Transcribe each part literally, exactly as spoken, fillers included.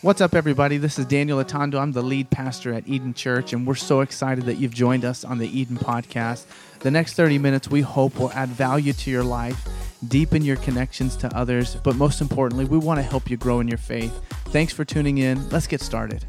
What's up, everybody? This is Daniel Atondo. I'm the lead pastor at Eden Church, and we're so excited that you've joined us on the Eden Podcast. The next thirty minutes, we hope, will add value to your life, deepen your connections to others, but most importantly, we want to help you grow in your faith. Thanks for tuning in. Let's get started.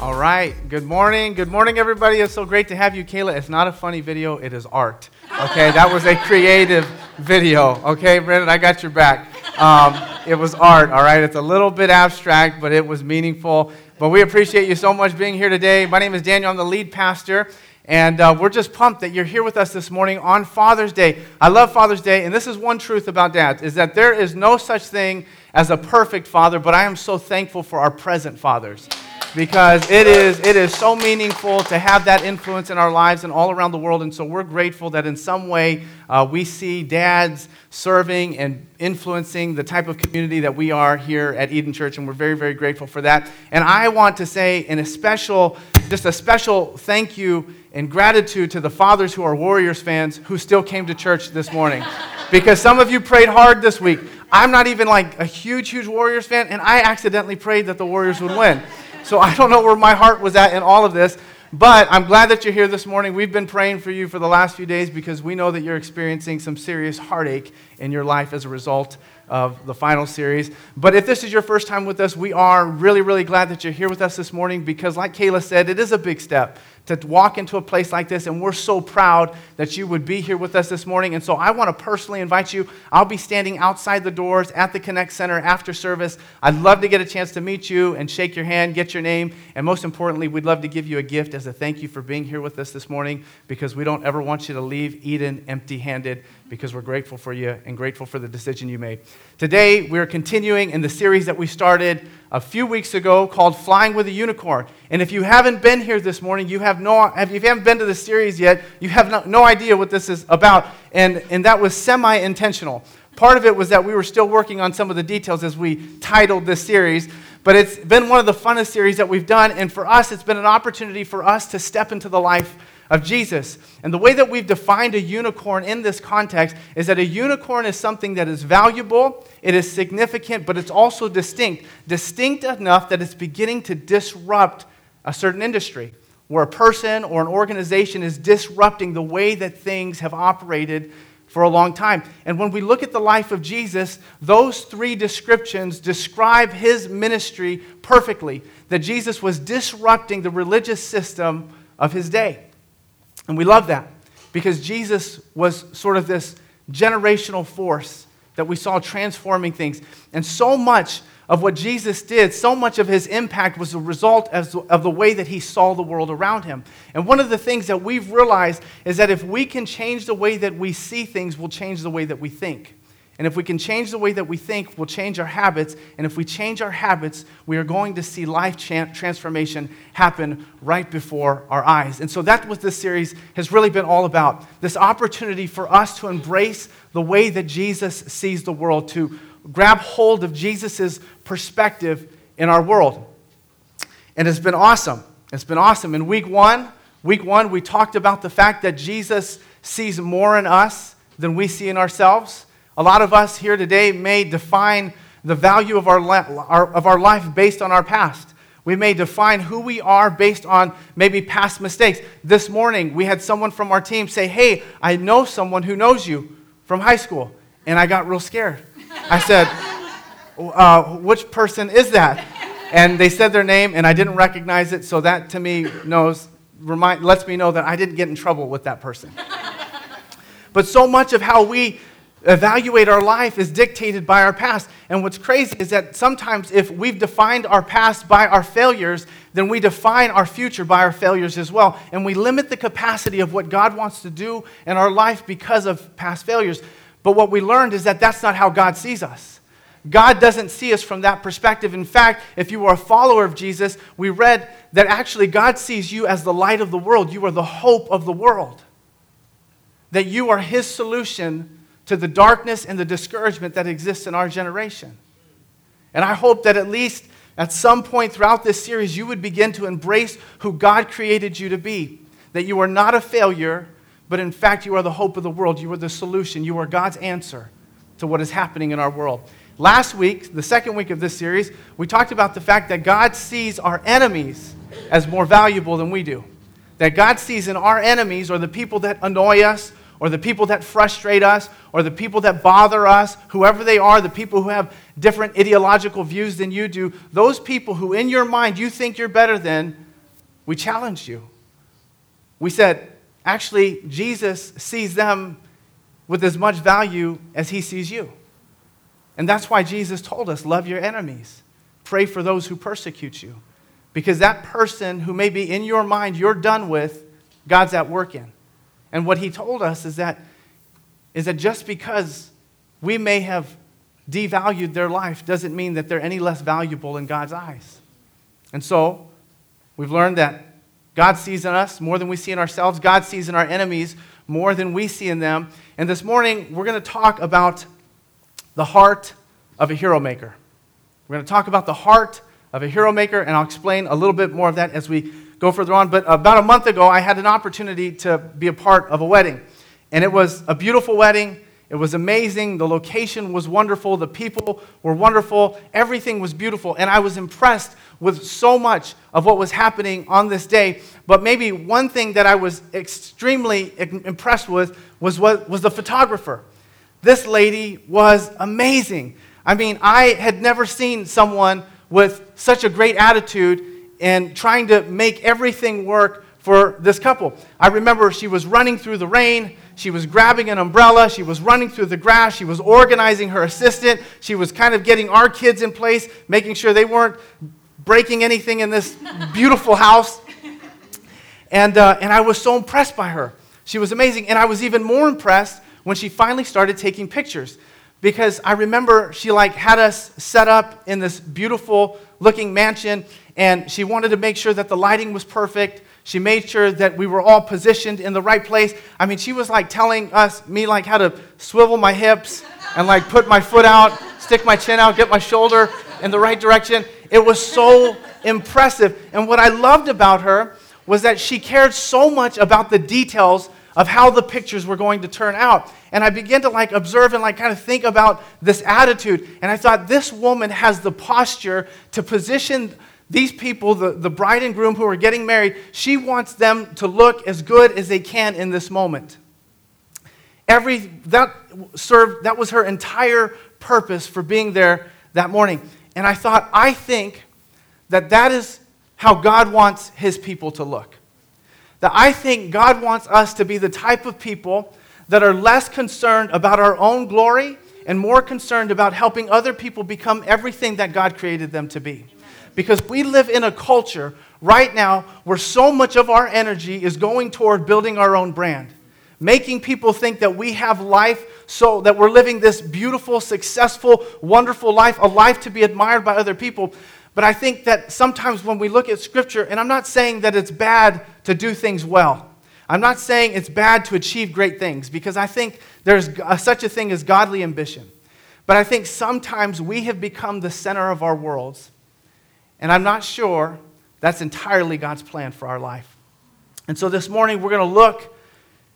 All right. Good morning. Good morning, everybody. It's so great to have you, Kayla. It's not a funny video. It is art. Okay, that was a creative video. Okay, Brendan, I got your back. Um, it was art, all right? It's a little bit abstract, but it was meaningful. But we appreciate you so much being here today. My name is Daniel. I'm the lead pastor, and uh, we're just pumped that you're here with us this morning on Father's Day. I love Father's Day, and this is one truth about dads, is that there is no such thing as a perfect father, but I am so thankful for our present fathers. Because it is it is so meaningful to have that influence in our lives and all around the world. And so we're grateful that in some way uh, we see dads serving and influencing the type of community that we are here at Eden Church. And we're very, very grateful for that. And I want to say in a special, just a special thank you and gratitude to the fathers who are Warriors fans who still came to church this morning. Because some of you prayed hard this week. I'm not even like a huge, huge Warriors fan, and I accidentally prayed that the Warriors would win. So I don't know where my heart was at in all of this, but I'm glad that you're here this morning. We've been praying for you for the last few days because we know that you're experiencing some serious heartache in your life as a result of the final series. But if this is your first time with us, we are really, really glad that you're here with us this morning because, like Kayla said, it is a big step to walk into a place like this, and we're so proud that you would be here with us this morning. And so I want to personally invite you. I'll be standing outside the doors at the Connect Center after service. I'd love to get a chance to meet you and shake your hand, get your name, and most importantly, we'd love to give you a gift as a thank you for being here with us this morning because we don't ever want you to leave Eden empty-handed because we're grateful for you and grateful for the decision you made. Today, we're continuing in the series that we started a few weeks ago called Flying with a Unicorn. And if you haven't been here this morning, you have no, if you haven't been to the series yet, you have no, no idea what this is about. And, and that was semi-intentional. Part of it was that we were still working on some of the details as we titled this series. But it's been one of the funnest series that we've done. And for us, it's been an opportunity for us to step into the life of Jesus. And the way that we've defined a unicorn in this context is that a unicorn is something that is valuable, it is significant, but it's also distinct. Distinct enough that it's beginning to disrupt a certain industry, where a person or an organization is disrupting the way that things have operated for a long time. And when we look at the life of Jesus, those three descriptions describe his ministry perfectly, that Jesus was disrupting the religious system of his day. And we love that because Jesus was sort of this generational force that we saw transforming things. And so much of what Jesus did, so much of his impact was a result of the way that he saw the world around him. And one of the things that we've realized is that if we can change the way that we see things, we'll change the way that we think. And if we can change the way that we think, we'll change our habits. And if we change our habits, we are going to see life transformation happen right before our eyes. And so that's what this series has really been all about, this opportunity for us to embrace the way that Jesus sees the world, to grab hold of Jesus' perspective in our world. And it's been awesome. It's been awesome. In week one, week one, we talked about the fact that Jesus sees more in us than we see in ourselves. A lot of us here today may define the value of our, li- our, of our life based on our past. We may define who we are based on maybe past mistakes. This morning, we had someone from our team say, hey, I know someone who knows you from high school, and I got real scared. I said, uh, which person is that? And they said their name, and I didn't recognize it, so that to me knows, remind, lets me know that I didn't get in trouble with that person. But so much of how we evaluate our life is dictated by our past. And what's crazy is that sometimes if we've defined our past by our failures, then we define our future by our failures as well. And we limit the capacity of what God wants to do in our life because of past failures. But what we learned is that that's not how God sees us. God doesn't see us from that perspective. In fact, if you are a follower of Jesus, we read that actually God sees you as the light of the world. You are the hope of the world. That you are his solution to the darkness and the discouragement that exists in our generation. And I hope that at least at some point throughout this series, you would begin to embrace who God created you to be, that you are not a failure, but in fact, you are the hope of the world. You are the solution. You are God's answer to what is happening in our world. Last week, the second week of this series, we talked about the fact that God sees our enemies as more valuable than we do. That God sees in our enemies, or the people that annoy us, or the people that frustrate us, or the people that bother us, whoever they are, the people who have different ideological views than you do, those people who in your mind you think you're better than, we challenged you. We said, actually, Jesus sees them with as much value as he sees you. And that's why Jesus told us, love your enemies. Pray for those who persecute you. Because that person who may be in your mind you're done with, God's at work in. And what he told us is that, is that just because we may have devalued their life doesn't mean that they're any less valuable in God's eyes. And so we've learned that God sees in us more than we see in ourselves. God sees in our enemies more than we see in them. And this morning, we're going to talk about the heart of a hero maker. We're going to talk about the heart of a hero maker, and I'll explain a little bit more of that as we go further on. But about a month ago, I had an opportunity to be a part of a wedding. And it was a beautiful wedding. It was amazing. The location was wonderful. The people were wonderful. Everything was beautiful. And I was impressed with so much of what was happening on this day. But maybe one thing that I was extremely impressed with was, was, was the photographer. This lady was amazing. I mean, I had never seen someone with such a great attitude and trying to make everything work for this couple. I remember she was running through the rain. She was grabbing an umbrella. She was running through the grass. She was organizing her assistant. She was kind of getting our kids in place, making sure they weren't breaking anything in this beautiful house. And, uh, and I was so impressed by her. She was amazing. And I was even more impressed when she finally started taking pictures. Because I remember she like had us set up in this beautiful looking mansion, and she wanted to make sure that the lighting was perfect. She made sure that we were all positioned in the right place. I mean, she was like telling us, me like how to swivel my hips and like put my foot out, stick my chin out, get my shoulder in the right direction. It was so impressive. And what I loved about her was that she cared so much about the details of how the pictures were going to turn out. And I began to like observe and like kind of think about this attitude. And I thought, this woman has the posture to position these people, the, the bride and groom who are getting married. She wants them to look as good as they can in this moment. Every that served, that was her entire purpose for being there that morning. And I thought, I think that that is how God wants his people to look. That I think God wants us to be the type of people that are less concerned about our own glory and more concerned about helping other people become everything that God created them to be. Because we live in a culture right now where so much of our energy is going toward building our own brand, making people think that we have life, so that we're living this beautiful, successful, wonderful life, a life to be admired by other people. But I think that sometimes when we look at Scripture, and I'm not saying that it's bad to do things well. I'm not saying it's bad to achieve great things, because I think there's such a thing as godly ambition. But I think sometimes we have become the center of our worlds, and I'm not sure that's entirely God's plan for our life. And so this morning we're going to look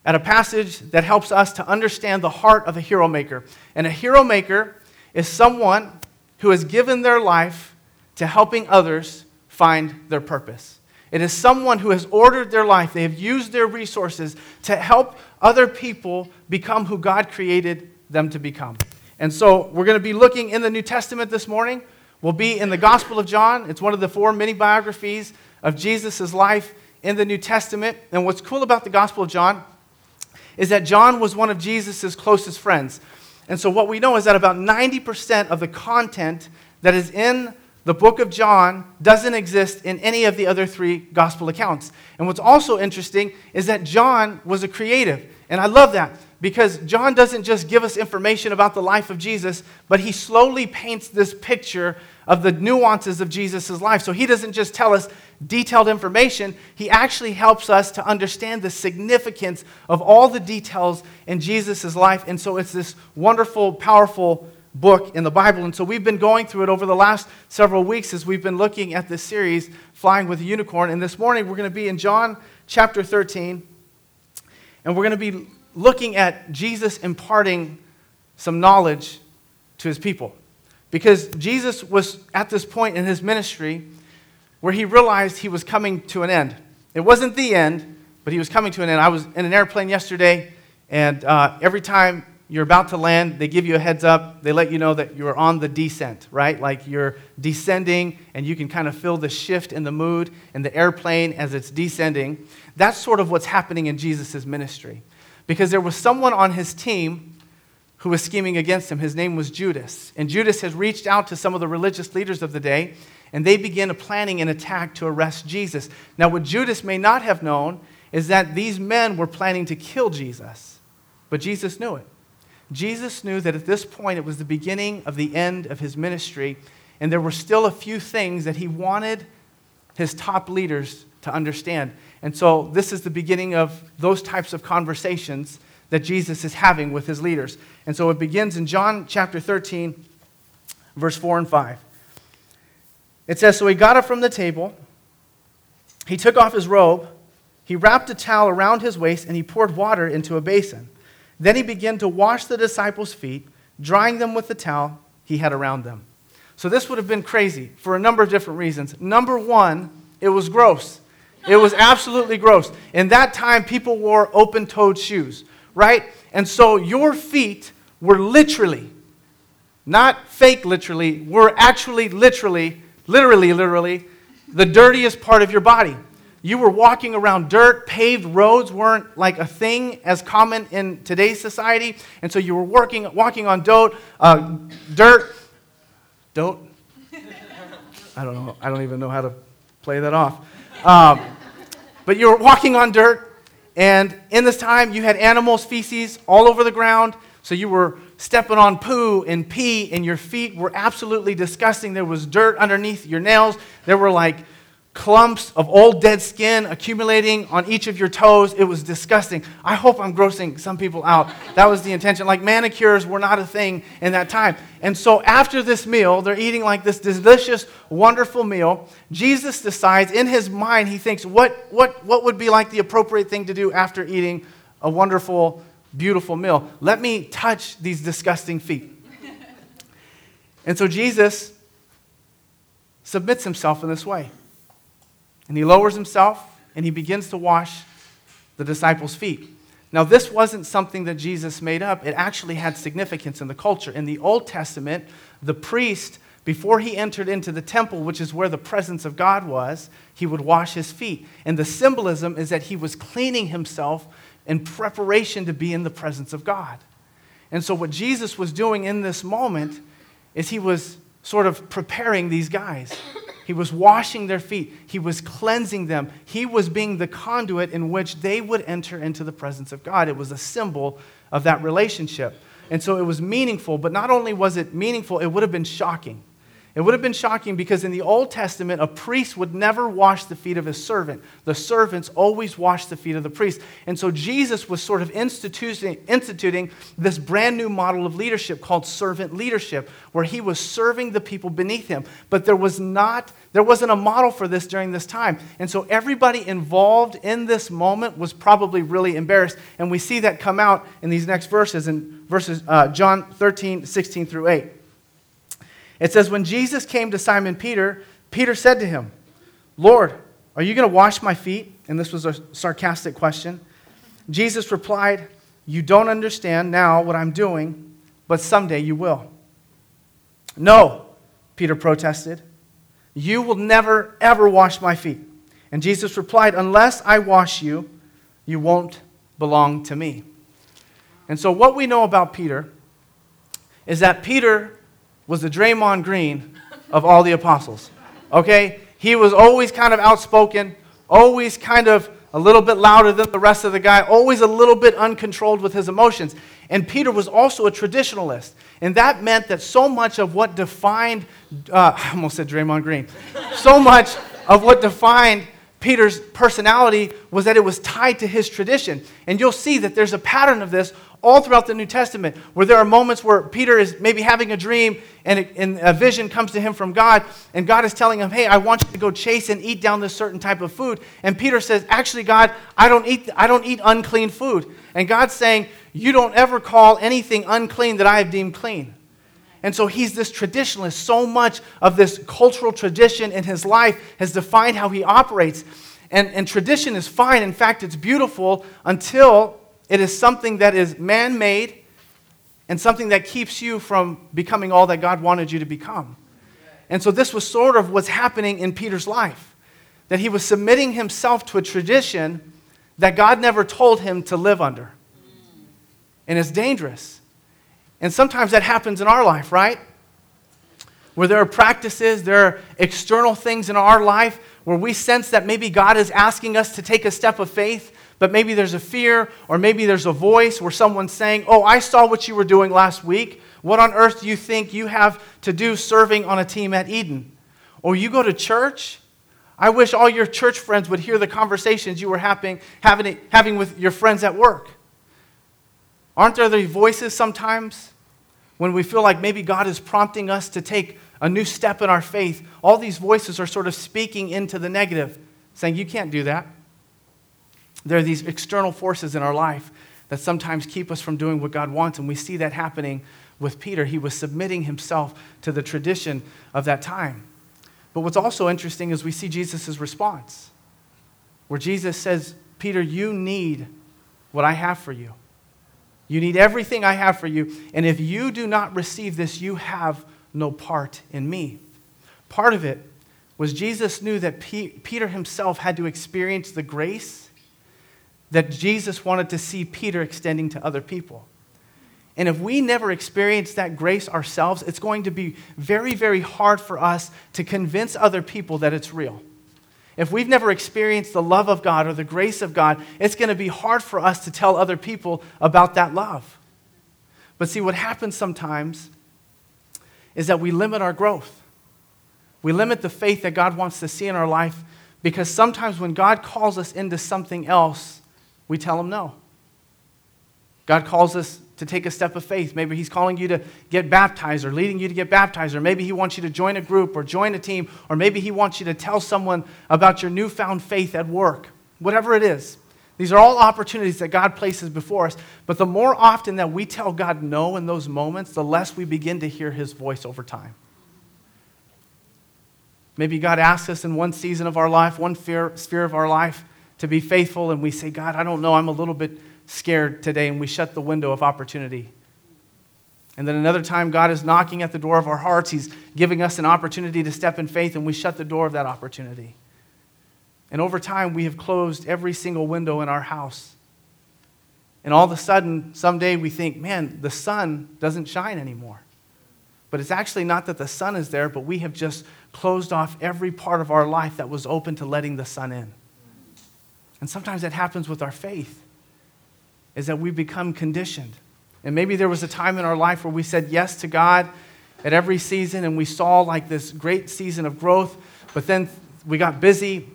at a passage that helps us to understand the heart of a hero maker. And a hero maker is someone who has given their life to helping others find their purpose. It is someone who has ordered their life. They have used their resources to help other people become who God created them to become. And so we're going to be looking in the New Testament this morning. We'll be in the Gospel of John. It's one of the four mini biographies of Jesus' life in the New Testament. And what's cool about the Gospel of John is that John was one of Jesus' closest friends. And so what we know is that about ninety percent of the content that is in the book of John doesn't exist in any of the other three gospel accounts. And what's also interesting is that John was a creative. And I love that, because John doesn't just give us information about the life of Jesus, but he slowly paints this picture of the nuances of Jesus' life. So he doesn't just tell us detailed information. He actually helps us to understand the significance of all the details in Jesus' life. And so it's this wonderful, powerful book in the Bible. And so we've been going through it over the last several weeks as we've been looking at this series, Flying with a Unicorn. And this morning we're going to be in John chapter thirteen, and we're going to be looking at Jesus imparting some knowledge to his people. Because Jesus was at this point in his ministry where he realized he was coming to an end. It wasn't the end, but he was coming to an end. I was in an airplane yesterday, and uh, every time you're about to land, they give you a heads up. They let you know that you're on the descent, right? Like you're descending, and you can kind of feel the shift in the mood in the airplane as it's descending. That's sort of what's happening in Jesus' ministry. Because there was someone on his team who was scheming against him. His name was Judas. And Judas had reached out to some of the religious leaders of the day, and they began planning an attack to arrest Jesus. Now, what Judas may not have known is that these men were planning to kill Jesus, but Jesus knew it. Jesus knew that at this point it was the beginning of the end of his ministry, and there were still a few things that he wanted his top leaders to understand. And so this is the beginning of those types of conversations that Jesus is having with his leaders. And so it begins in John chapter thirteen, verse four and five. It says, "So he got up from the table, he took off his robe, he wrapped a towel around his waist, and he poured water into a basin. Then he began to wash the disciples' feet, drying them with the towel he had around them." So this would have been crazy for a number of different reasons. Number one, it was gross. It was absolutely gross. In that time, people wore open-toed shoes, right? And so your feet were literally, not fake literally, were actually literally, literally, literally, the dirtiest part of your body. You were walking around dirt. Paved roads weren't like a thing as common in today's society. And so you were working, walking on dote, uh, dirt. Dote? I don't know. I don't even know how to play that off. Um, but you were walking on dirt. And in this time, you had animals' feces all over the ground, so you were stepping on poo and pee, and your feet were absolutely disgusting. There was dirt underneath your nails. There were like clumps of old dead skin accumulating on each of your toes. It was disgusting. I hope I'm grossing some people out. That was the intention. Like manicures were not a thing in that time. And so after this meal, they're eating like this delicious, wonderful meal. Jesus decides in his mind, he thinks, what, what, what would be like the appropriate thing to do after eating a wonderful, beautiful meal? Let me touch these disgusting feet. And so Jesus submits himself in this way. And he lowers himself, and he begins to wash the disciples' feet. Now, this wasn't something that Jesus made up. It actually had significance in the culture. In the Old Testament, the priest, before he entered into the temple, which is where the presence of God was, he would wash his feet. And the symbolism is that he was cleaning himself in preparation to be in the presence of God. And so what Jesus was doing in this moment is he was sort of preparing these guys. He was washing their feet. He was cleansing them. He was being the conduit in which they would enter into the presence of God. It was a symbol of that relationship. And so it was meaningful, but not only was it meaningful, it would have been shocking. It would have been shocking because in the Old Testament, a priest would never wash the feet of his servant. The servants always washed the feet of the priest. And so Jesus was sort of instituting, instituting this brand new model of leadership called servant leadership, where he was serving the people beneath him. But there was not, there wasn't a model for this during this time. And so everybody involved in this moment was probably really embarrassed. And we see that come out in these next verses, in verses uh, John thirteen, sixteen through eight. It says, "When Jesus came to Simon Peter, Peter said to him, 'Lord, are you going to wash my feet?'" And this was a sarcastic question. Jesus replied, "You don't understand now what I'm doing, but someday you will." "No," Peter protested, "you will never, ever wash my feet." And Jesus replied, "Unless I wash you, you won't belong to me." And so what we know about Peter is that Peter was the Draymond Green of all the apostles, okay? He was always kind of outspoken, always kind of a little bit louder than the rest of the guy, always a little bit uncontrolled with his emotions. And Peter was also a traditionalist, and that meant that so much of what defined, uh, I almost said Draymond Green, so much of what defined Peter's personality was that it was tied to his tradition. And you'll see that there's a pattern of this all throughout the New Testament, where there are moments where Peter is maybe having a dream and a, and a vision comes to him from God, and God is telling him, "Hey, I want you to go chase and eat down this certain type of food." And Peter says, "Actually, God, I don't eat, I don't eat unclean food." And God's saying, "You don't ever call anything unclean that I have deemed clean." And so he's this traditionalist. So much of this cultural tradition in his life has defined how he operates. And, and tradition is fine. In fact, it's beautiful until it is something that is man-made and something that keeps you from becoming all that God wanted you to become. And so this was sort of what's happening in Peter's life, that he was submitting himself to a tradition that God never told him to live under. And it's dangerous. And sometimes that happens in our life, right? Where there are practices, there are external things in our life where we sense that maybe God is asking us to take a step of faith, but maybe there's a fear, or maybe there's a voice where someone's saying, oh, I saw what you were doing last week. What on earth do you think you have to do serving on a team at Eden? Or you go to church? I wish all your church friends would hear the conversations you were having, having, having with your friends at work. Aren't there the voices sometimes when we feel like maybe God is prompting us to take a new step in our faith? All these voices are sort of speaking into the negative, saying, you can't do that. There are these external forces in our life that sometimes keep us from doing what God wants, and we see that happening with Peter. He was submitting himself to the tradition of that time. But what's also interesting is we see Jesus' response, where Jesus says, Peter, you need what I have for you. You need everything I have for you. And if you do not receive this, you have no part in me. Part of it was Jesus knew that P- Peter himself had to experience the grace that Jesus wanted to see Peter extending to other people. And if we never experience that grace ourselves, it's going to be very, very hard for us to convince other people that it's real. If we've never experienced the love of God or the grace of God, it's going to be hard for us to tell other people about that love. But see, what happens sometimes is that we limit our growth. We limit the faith that God wants to see in our life, because sometimes when God calls us into something else, we tell him no. God calls us to take a step of faith. Maybe he's calling you to get baptized or leading you to get baptized, or maybe he wants you to join a group or join a team, or maybe he wants you to tell someone about your newfound faith at work. Whatever it is, these are all opportunities that God places before us. But the more often that we tell God no in those moments, the less we begin to hear his voice over time. Maybe God asks us in one season of our life, one fear, sphere of our life, to be faithful, and we say, God, I don't know, I'm a little bit scared today, and we shut the window of opportunity. And then another time, God is knocking at the door of our hearts. He's giving us an opportunity to step in faith, and we shut the door of that opportunity. And over time, we have closed every single window in our house. And all of a sudden, someday we think, man, the sun doesn't shine anymore. But it's actually not that the sun is there, but we have just closed off every part of our life that was open to letting the sun in. And sometimes that happens with our faith, is that we become conditioned. And maybe there was a time in our life where we said yes to God at every season, and we saw like this great season of growth, but then we got busy,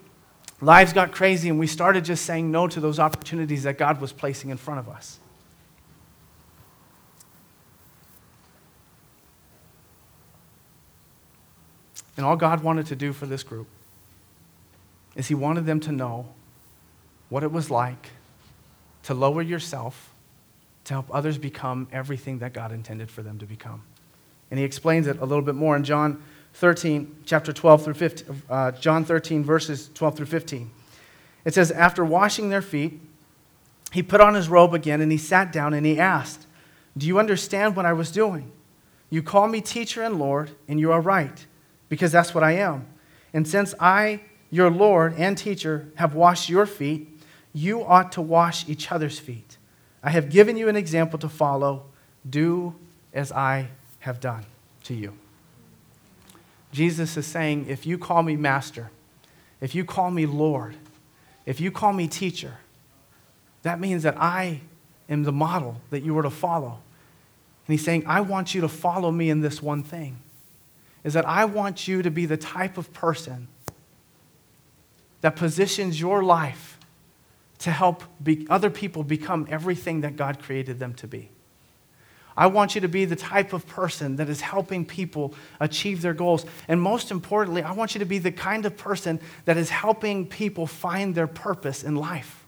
lives got crazy, and we started just saying no to those opportunities that God was placing in front of us. And all God wanted to do for this group is he wanted them to know what it was like to lower yourself to help others become everything that God intended for them to become. And he explains it a little bit more in John thirteen, chapter twelve through fifteen, uh, John thirteen, verses twelve through fifteen. It says, after washing their feet, he put on his robe again, and he sat down, and he asked, do you understand what I was doing? You call me teacher and Lord, and you are right, because that's what I am. And since I, your Lord and teacher, have washed your feet, you ought to wash each other's feet. I have given you an example to follow. Do as I have done to you. Jesus is saying, if you call me master, if you call me Lord, if you call me teacher, that means that I am the model that you were to follow. And he's saying, I want you to follow me in this one thing, is that I want you to be the type of person that positions your life to help be, other people become everything that God created them to be. I want you to be the type of person that is helping people achieve their goals. And most importantly, I want you to be the kind of person that is helping people find their purpose in life.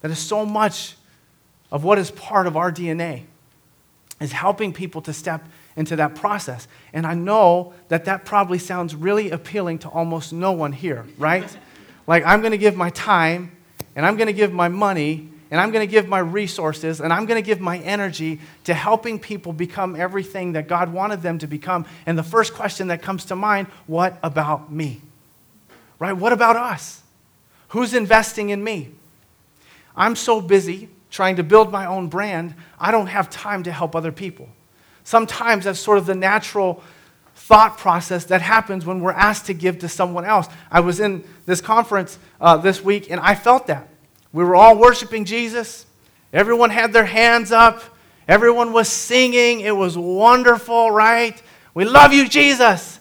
That is so much of what is part of our D N A, is helping people to step into that process. And I know that that probably sounds really appealing to almost no one here, right? Like, I'm going to give my time, and I'm going to give my money, and I'm going to give my resources, and I'm going to give my energy to helping people become everything that God wanted them to become. And the first question that comes to mind, what about me? Right? What about us? Who's investing in me? I'm so busy trying to build my own brand, I don't have time to help other people. Sometimes that's sort of the natural thought process that happens when we're asked to give to someone else. I was in this conference uh, this week, and I felt that. We were all worshiping Jesus. Everyone had their hands up. Everyone was singing. It was wonderful, right? We love you, Jesus.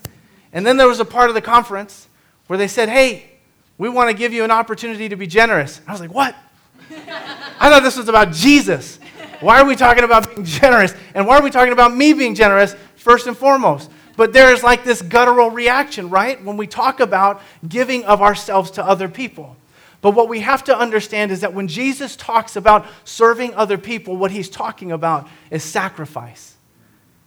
And then there was a part of the conference where they said, hey, we want to give you an opportunity to be generous. I was like, what? I thought this was about Jesus. Why are we talking about being generous? And why are we talking about me being generous first and foremost? But there is like this guttural reaction, right? When we talk about giving of ourselves to other people. But what we have to understand is that when Jesus talks about serving other people, what he's talking about is sacrifice.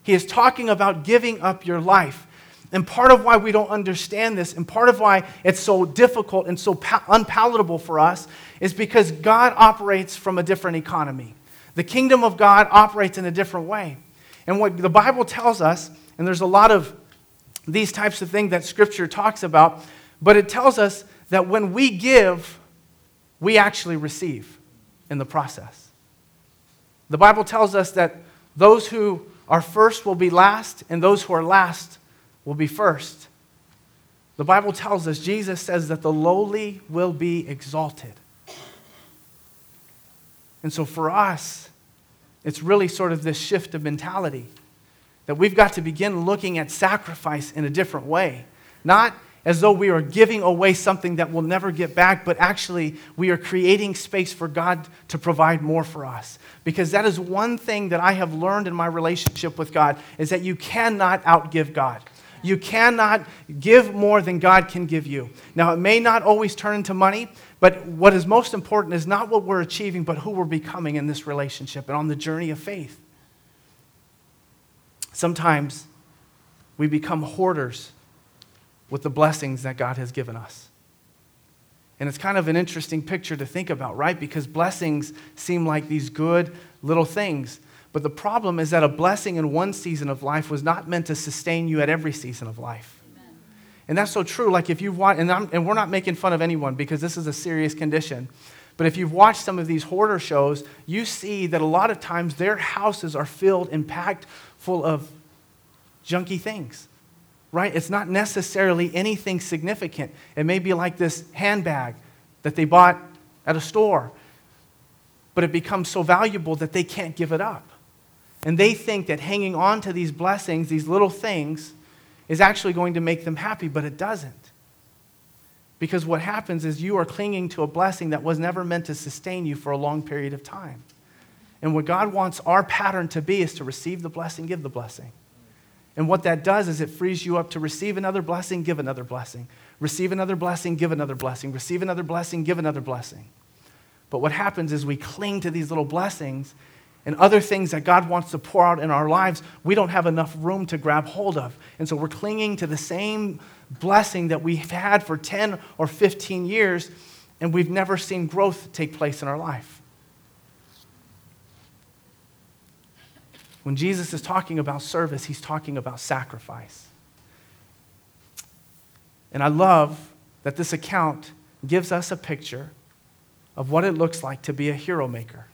He is talking about giving up your life. And part of why we don't understand this, and part of why it's so difficult and so pa- unpalatable for us, is because God operates from a different economy. The kingdom of God operates in a different way. And what the Bible tells us, and there's a lot of these types of things that Scripture talks about, but it tells us that when we give, we actually receive in the process. The Bible tells us that those who are first will be last, and those who are last will be first. The Bible tells us, Jesus says that the lowly will be exalted. And so for us, it's really sort of this shift of mentality that we've got to begin looking at sacrifice in a different way. Not as though we are giving away something that we'll never get back, but actually we are creating space for God to provide more for us. Because that is one thing that I have learned in my relationship with God, is that you cannot outgive God. You cannot give more than God can give you. Now, it may not always turn into money, but what is most important is not what we're achieving, but who we're becoming in this relationship and on the journey of faith. Sometimes we become hoarders with the blessings that God has given us. And it's kind of an interesting picture to think about, right? Because blessings seem like these good little things. But the problem is that a blessing in one season of life was not meant to sustain you at every season of life. Amen. And that's so true. Like if you've watched, and, I'm, and we're not making fun of anyone because this is a serious condition, but if you've watched some of these hoarder shows, you see that a lot of times their houses are filled and packed full of junky things. Right? It's not necessarily anything significant. It may be like this handbag that they bought at a store, but it becomes so valuable that they can't give it up. And they think that hanging on to these blessings, these little things, is actually going to make them happy, but it doesn't. Because what happens is you are clinging to a blessing that was never meant to sustain you for a long period of time. And what God wants our pattern to be is to receive the blessing, give the blessing. And what that does is it frees you up to receive another blessing, give another blessing. Receive another blessing, give another blessing. Receive another blessing, give another blessing. But what happens is we cling to these little blessings and other things that God wants to pour out in our lives, we don't have enough room to grab hold of. And so we're clinging to the same blessing that we've had for ten or fifteen years, and we've never seen growth take place in our life. When Jesus is talking about service, he's talking about sacrifice. And I love that this account gives us a picture of what it looks like to be a hero maker,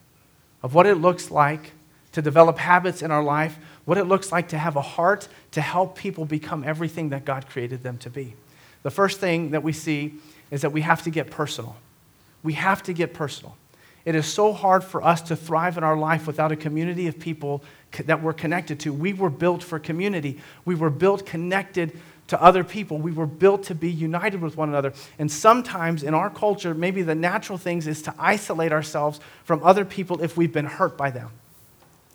of what it looks like to develop habits in our life, what it looks like to have a heart to help people become everything that God created them to be. The first thing that we see is that we have to get personal. We have to get personal. It is so hard for us to thrive in our life without a community of people that we're connected to. We were built for community. We were built connected to other people. We were built to be united with one another. And sometimes in our culture, maybe the natural things is to isolate ourselves from other people if we've been hurt by them.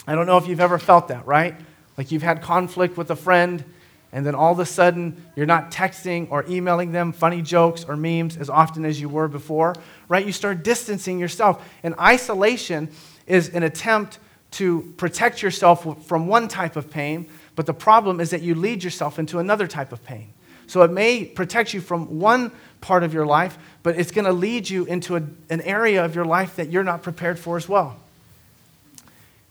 I don't know if you've ever felt that, right? Like you've had conflict with a friend, and then all of a sudden, you're not texting or emailing them funny jokes or memes as often as you were before, right? You start distancing yourself. And isolation is an attempt to protect yourself from one type of pain, But the problem is that you lead yourself into another type of pain. So it may protect you from one part of your life, but it's going to lead you into a, an area of your life that you're not prepared for as well.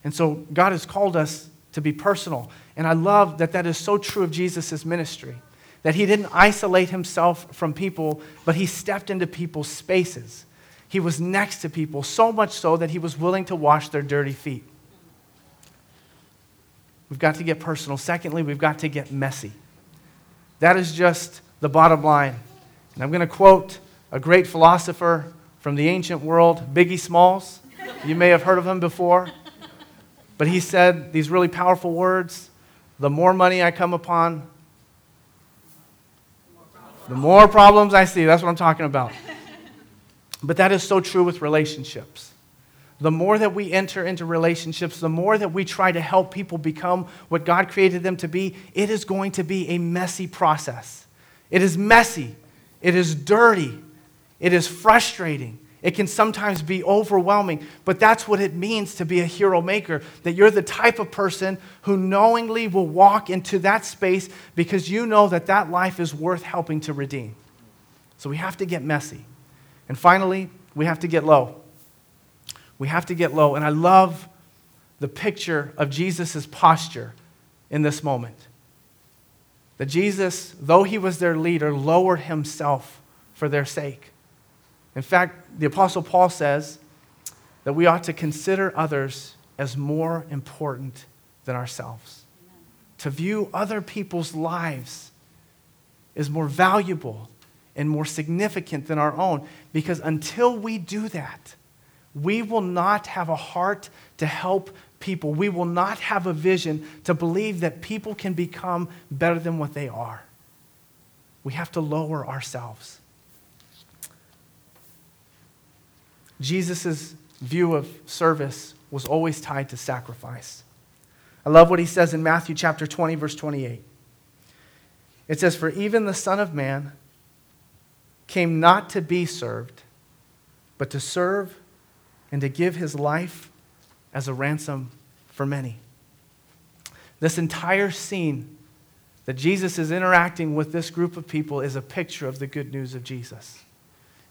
And so God has called us to be personal. And I love that that is so true of Jesus' ministry, that he didn't isolate himself from people, but he stepped into people's spaces. He was next to people, so much so that he was willing to wash their dirty feet. We've got to get personal. Secondly, we've got to get messy. That is just the bottom line. And I'm going to quote a great philosopher from the ancient world, Biggie Smalls. You may have heard of him before. But he said these really powerful words: the more money I come upon, the more problems I see. That's what I'm talking about. But that is so true with relationships. The more that we enter into relationships, the more that we try to help people become what God created them to be, it is going to be a messy process. It is messy. It is dirty. It is frustrating. It can sometimes be overwhelming, but that's what it means to be a hero maker, that you're the type of person who knowingly will walk into that space because you know that that life is worth helping to redeem. So we have to get messy. And finally, we have to get low. We have to get low. And I love the picture of Jesus' posture in this moment. That Jesus, though he was their leader, lowered himself for their sake. In fact, the Apostle Paul says that we ought to consider others as more important than ourselves. Amen. To view other people's lives is more valuable and more significant than our own, because until we do that, we will not have a heart to help people. We will not have a vision to believe that people can become better than what they are. We have to lower ourselves. Jesus' view of service was always tied to sacrifice. I love what he says in Matthew chapter twenty, verse twenty-eight. It says, "For even the Son of Man came not to be served, but to serve and to give his life as a ransom for many." This entire scene that Jesus is interacting with this group of people is a picture of the good news of Jesus.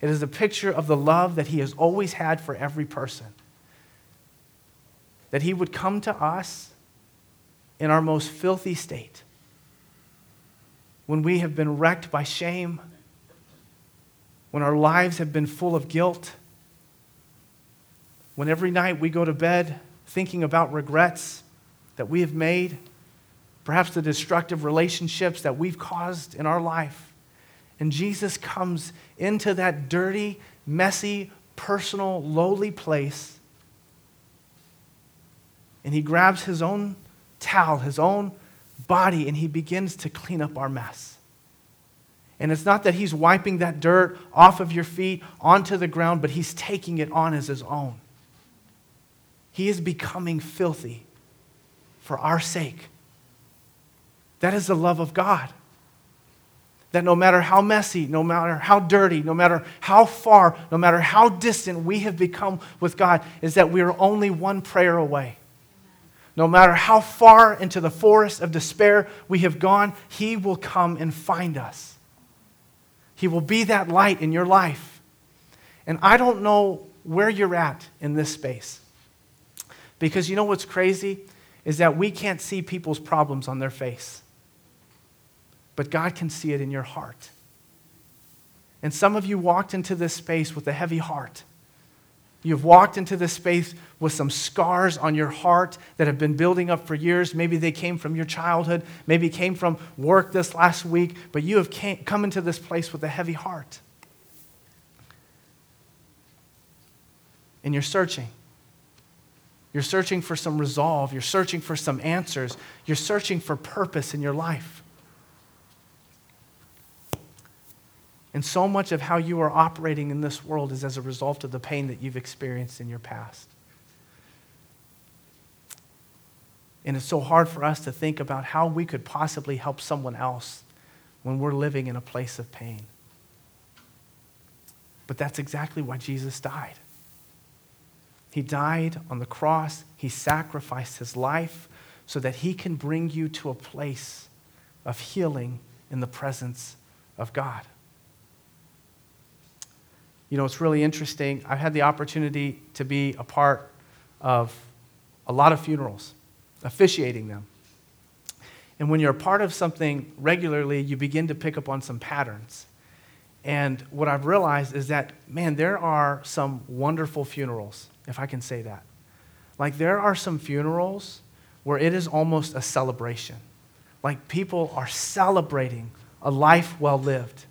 It is a picture of the love that he has always had for every person. That he would come to us in our most filthy state, when we have been wrecked by shame, when our lives have been full of guilt, when every night we go to bed thinking about regrets that we have made, perhaps the destructive relationships that we've caused in our life. And Jesus comes into that dirty, messy, personal, lowly place, and he grabs his own towel, his own body, and he begins to clean up our mess. And it's not that he's wiping that dirt off of your feet onto the ground, but he's taking it on as his own. He is becoming filthy for our sake. That is the love of God. That no matter how messy, no matter how dirty, no matter how far, no matter how distant we have become with God, is that we are only one prayer away. No matter how far into the forest of despair we have gone, he will come and find us. He will be that light in your life. And I don't know where you're at in this space. Because you know what's crazy? Is that we can't see people's problems on their face. But God can see it in your heart. And some of you walked into this space with a heavy heart. You've walked into this space with some scars on your heart that have been building up for years. Maybe they came from your childhood. Maybe it came from work this last week. But you have came, come into this place with a heavy heart. And you're searching. You're searching for some resolve. You're searching for some answers. You're searching for purpose in your life. And so much of how you are operating in this world is as a result of the pain that you've experienced in your past. And it's so hard for us to think about how we could possibly help someone else when we're living in a place of pain. But that's exactly why Jesus died. He died on the cross. He sacrificed his life so that he can bring you to a place of healing in the presence of God. You know, it's really interesting. I've had the opportunity to be a part of a lot of funerals, officiating them. And when you're a part of something regularly, you begin to pick up on some patterns. And what I've realized is that, man, there are some wonderful funerals, if I can say that. Like, there are some funerals where it is almost a celebration. Like, people are celebrating a life well lived.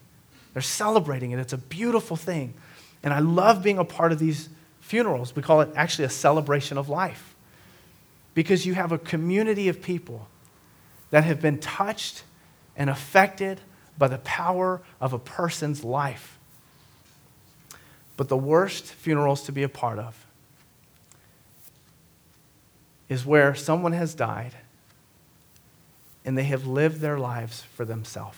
They're celebrating it. It's a beautiful thing. And I love being a part of these funerals. We call it actually a celebration of life, because you have a community of people that have been touched and affected by the power of a person's life. But the worst funerals to be a part of is where someone has died and they have lived their lives for themselves.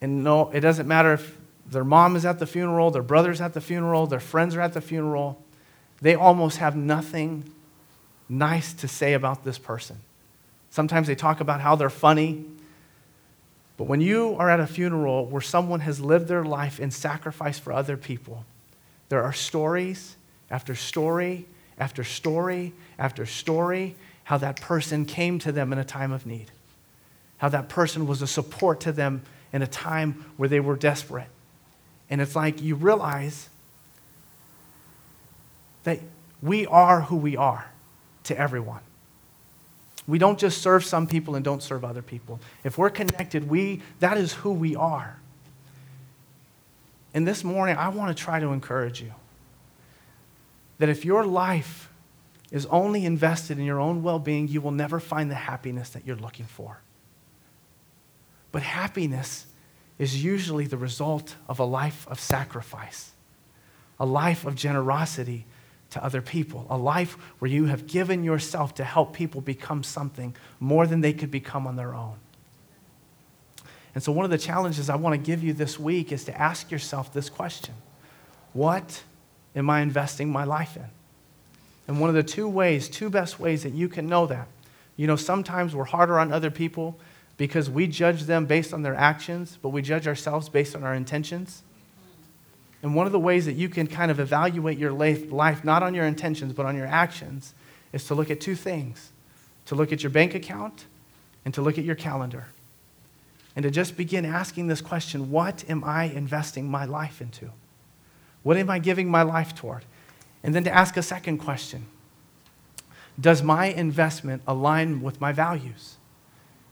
And no, it doesn't matter if their mom is at the funeral, their brother's at the funeral, their friends are at the funeral. They almost have nothing nice to say about this person. Sometimes they talk about how they're funny. But when you are at a funeral where someone has lived their life in sacrifice for other people, there are stories after story after story after story how that person came to them in a time of need, how that person was a support to them in a time where they were desperate. And it's like you realize that we are who we are to everyone. We don't just serve some people and don't serve other people. If we're connected, we that is who we are. And this morning, I want to try to encourage you that if your life is only invested in your own well-being, you will never find the happiness that you're looking for. But happiness is usually the result of a life of sacrifice, a life of generosity to other people, a life where you have given yourself to help people become something more than they could become on their own. And so one of the challenges I want to give you this week is to ask yourself this question: what am I investing my life in? And one of the two ways, two best ways that you can know that, you know, sometimes we're harder on other people because we judge them based on their actions, but we judge ourselves based on our intentions. And one of the ways that you can kind of evaluate your life, not on your intentions, but on your actions, is to look at two things: to look at your bank account and to look at your calendar. And to just begin asking this question: what am I investing my life into? What am I giving my life toward? And then to ask a second question: does my investment align with my values?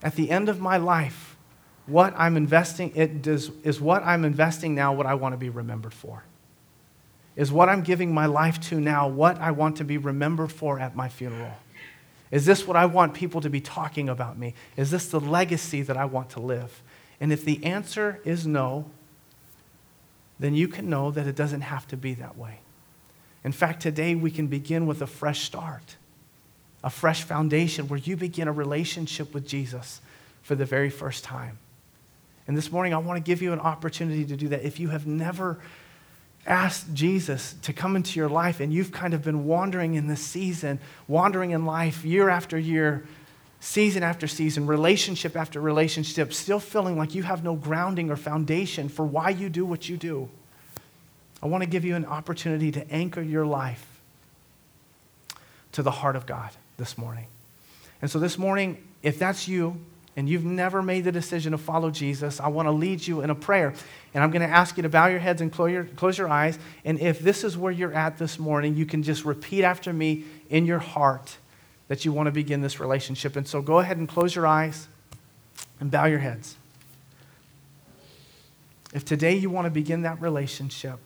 At the end of my life, What I'm investing, it does, is what I'm investing now what I want to be remembered for? Is what I'm giving my life to now what I want to be remembered for at my funeral? Is this what I want people to be talking about me? Is this the legacy that I want to live? And if the answer is no, then you can know that it doesn't have to be that way. In fact, today we can begin with a fresh start, a fresh foundation where you begin a relationship with Jesus for the very first time. And this morning, I want to give you an opportunity to do that. If you have never asked Jesus to come into your life and you've kind of been wandering in this season, wandering in life year after year, season after season, relationship after relationship, still feeling like you have no grounding or foundation for why you do what you do, I want to give you an opportunity to anchor your life to the heart of God this morning. And so this morning, if that's you, and you've never made the decision to follow Jesus, I want to lead you in a prayer. And I'm going to ask you to bow your heads and close your, close your eyes. And if this is where you're at this morning, you can just repeat after me in your heart that you want to begin this relationship. And so go ahead and close your eyes and bow your heads. If today you want to begin that relationship,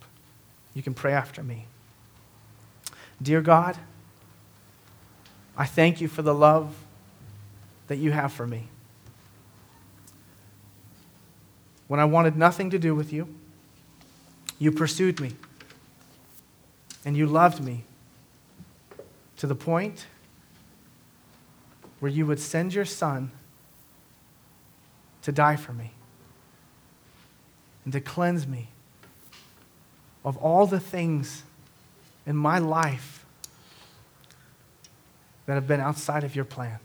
you can pray after me. Dear God, I thank you for the love that you have for me. When I wanted nothing to do with you, you pursued me and you loved me to the point where you would send your son to die for me and to cleanse me of all the things in my life that have been outside of your plan.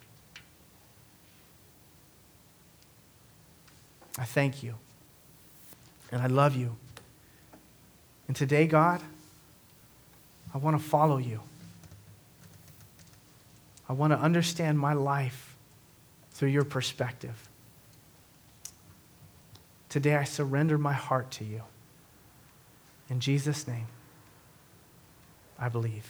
I thank you, and I love you. And today, God, I want to follow you. I want to understand my life through your perspective. Today, I surrender my heart to you. In Jesus' name, I believe.